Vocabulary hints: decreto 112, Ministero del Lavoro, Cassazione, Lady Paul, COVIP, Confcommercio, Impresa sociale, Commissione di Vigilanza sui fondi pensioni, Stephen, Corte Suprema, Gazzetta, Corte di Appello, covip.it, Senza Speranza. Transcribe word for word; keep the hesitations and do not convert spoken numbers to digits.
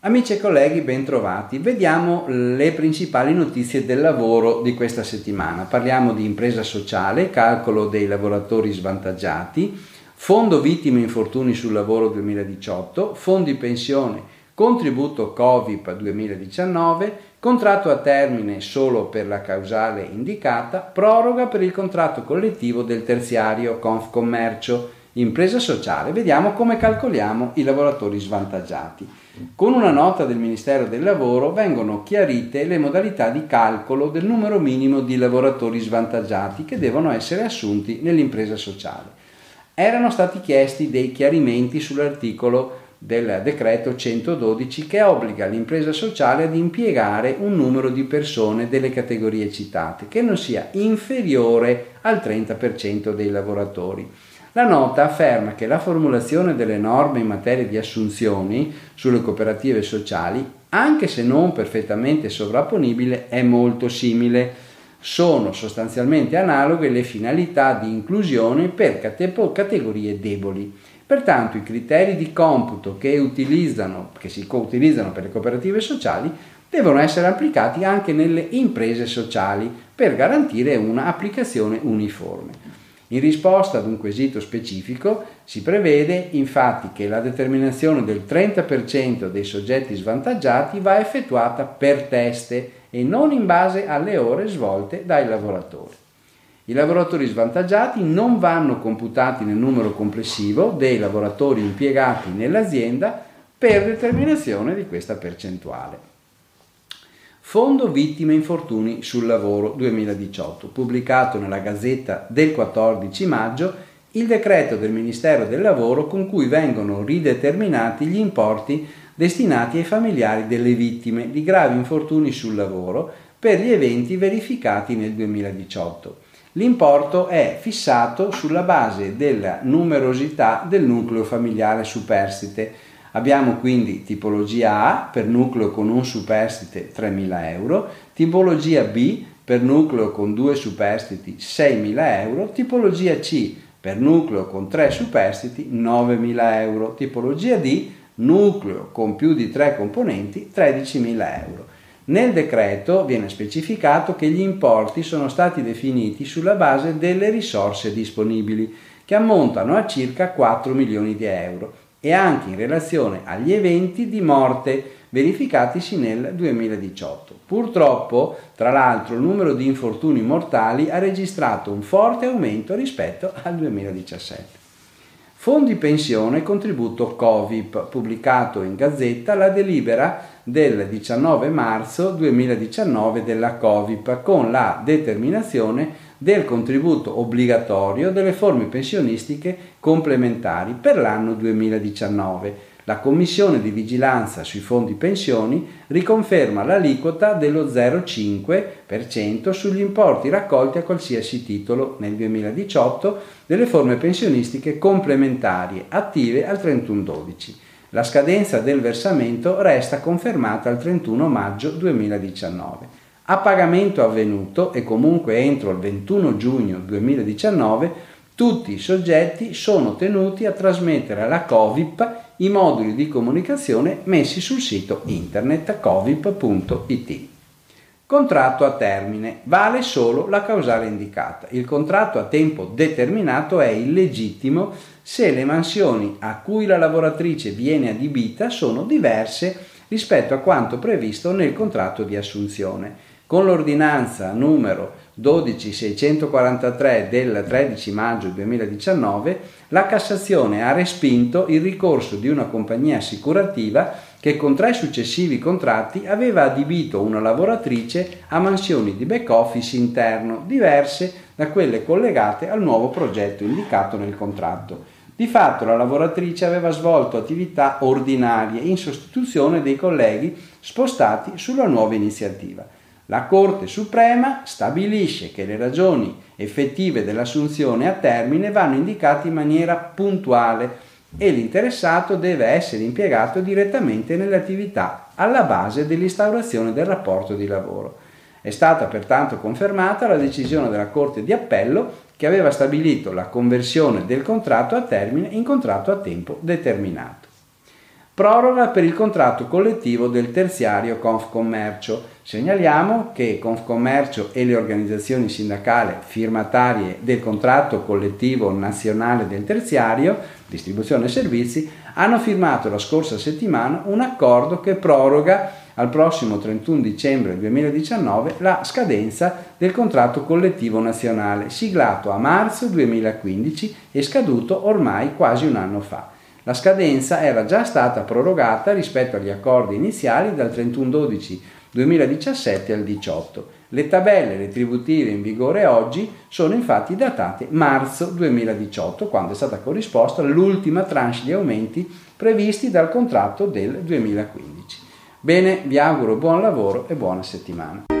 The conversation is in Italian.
Amici e colleghi, bentrovati. Vediamo le principali notizie del lavoro di questa settimana. Parliamo di impresa sociale, calcolo dei lavoratori svantaggiati, fondo vittime infortuni sul lavoro duemiladiciotto, fondi pensione, contributo COVIP duemiladiciannove, contratto a termine solo per la causale indicata, proroga per il contratto collettivo del terziario Confcommercio. Impresa sociale, vediamo come calcoliamo i lavoratori svantaggiati. Con una nota del Ministero del Lavoro vengono chiarite le modalità di calcolo del numero minimo di lavoratori svantaggiati che devono essere assunti nell'impresa sociale. Erano stati chiesti dei chiarimenti sull'articolo del decreto centododici che obbliga l'impresa sociale ad impiegare un numero di persone delle categorie citate che non sia inferiore al trenta per cento dei lavoratori. La nota afferma che la formulazione delle norme in materia di assunzioni sulle cooperative sociali, anche se non perfettamente sovrapponibile, è molto simile. Sono sostanzialmente analoghe le finalità di inclusione per categorie deboli. Pertanto i criteri di computo che utilizzano, che si utilizzano per le cooperative sociali devono essere applicati anche nelle imprese sociali per garantire un'applicazione uniforme. In risposta ad un quesito specifico si prevede infatti che la determinazione del trenta per cento dei soggetti svantaggiati va effettuata per teste e non in base alle ore svolte dai lavoratori. I lavoratori svantaggiati non vanno computati nel numero complessivo dei lavoratori impiegati nell'azienda per determinazione di questa percentuale. Fondo vittime infortuni sul lavoro duemiladiciotto, pubblicato nella Gazzetta del quattordici maggio, il decreto del Ministero del Lavoro con cui vengono rideterminati gli importi destinati ai familiari delle vittime di gravi infortuni sul lavoro per gli eventi verificati nel duemiladiciotto. L'importo è fissato sulla base della numerosità del nucleo familiare superstite. Abbiamo quindi tipologia A per nucleo con un superstite tremila euro, tipologia B per nucleo con due superstiti seimila euro, tipologia C per nucleo con tre superstiti novemila euro, tipologia D nucleo con più di tre componenti tredicimila euro. Nel decreto viene specificato che gli importi sono stati definiti sulla base delle risorse disponibili, che ammontano a circa quattro milioni di euro. E anche in relazione agli eventi di morte verificatisi nel duemiladiciotto. Purtroppo, tra l'altro, il numero di infortuni mortali ha registrato un forte aumento rispetto al duemiladiciassette. Fondi pensione e contributo COVIP, pubblicato in Gazzetta la delibera del diciannove marzo duemiladiciannove della COVIP con la determinazione del contributo obbligatorio delle forme pensionistiche complementari per l'anno duemiladiciannove. La Commissione di Vigilanza sui fondi pensioni riconferma l'aliquota dello zero virgola cinque per cento sugli importi raccolti a qualsiasi titolo nel duemiladiciotto delle forme pensionistiche complementarie attive al trentuno dodici. La scadenza del versamento resta confermata al trentuno maggio duemiladiciannove. A pagamento avvenuto e comunque entro il ventuno giugno duemiladiciannove, tutti i soggetti sono tenuti a trasmettere alla COVIP i moduli di comunicazione messi sul sito internet covip punto it. Contratto a termine. Vale solo la causale indicata. Il contratto a tempo determinato è illegittimo se le mansioni a cui la lavoratrice viene adibita sono diverse rispetto a quanto previsto nel contratto di assunzione. Con l'ordinanza numero dodicimila seicentoquarantatré del tredici maggio duemiladiciannove, la Cassazione ha respinto il ricorso di una compagnia assicurativa che con tre successivi contratti aveva adibito una lavoratrice a mansioni di back office interno, diverse da quelle collegate al nuovo progetto indicato nel contratto. Di fatto la lavoratrice aveva svolto attività ordinarie in sostituzione dei colleghi spostati sulla nuova iniziativa. La Corte Suprema stabilisce che le ragioni effettive dell'assunzione a termine vanno indicate in maniera puntuale e l'interessato deve essere impiegato direttamente nelle attività alla base dell'instaurazione del rapporto di lavoro. È stata pertanto confermata la decisione della Corte di Appello che aveva stabilito la conversione del contratto a termine in contratto a tempo determinato. Proroga per il contratto collettivo del terziario Confcommercio. Segnaliamo che Confcommercio e le organizzazioni sindacali firmatarie del contratto collettivo nazionale del terziario, distribuzione e servizi, hanno firmato la scorsa settimana un accordo che proroga al prossimo trentuno dicembre duemiladiciannove la scadenza del contratto collettivo nazionale, siglato a marzo duemilaquindici e scaduto ormai quasi un anno fa. La scadenza era già stata prorogata rispetto agli accordi iniziali dal trentuno dicembre duemiladiciassette al diciotto. Le tabelle retributive in vigore oggi sono infatti datate marzo duemiladiciotto, quando è stata corrisposta l'ultima tranche di aumenti previsti dal contratto del duemilaquindici. Bene, vi auguro buon lavoro e buona settimana.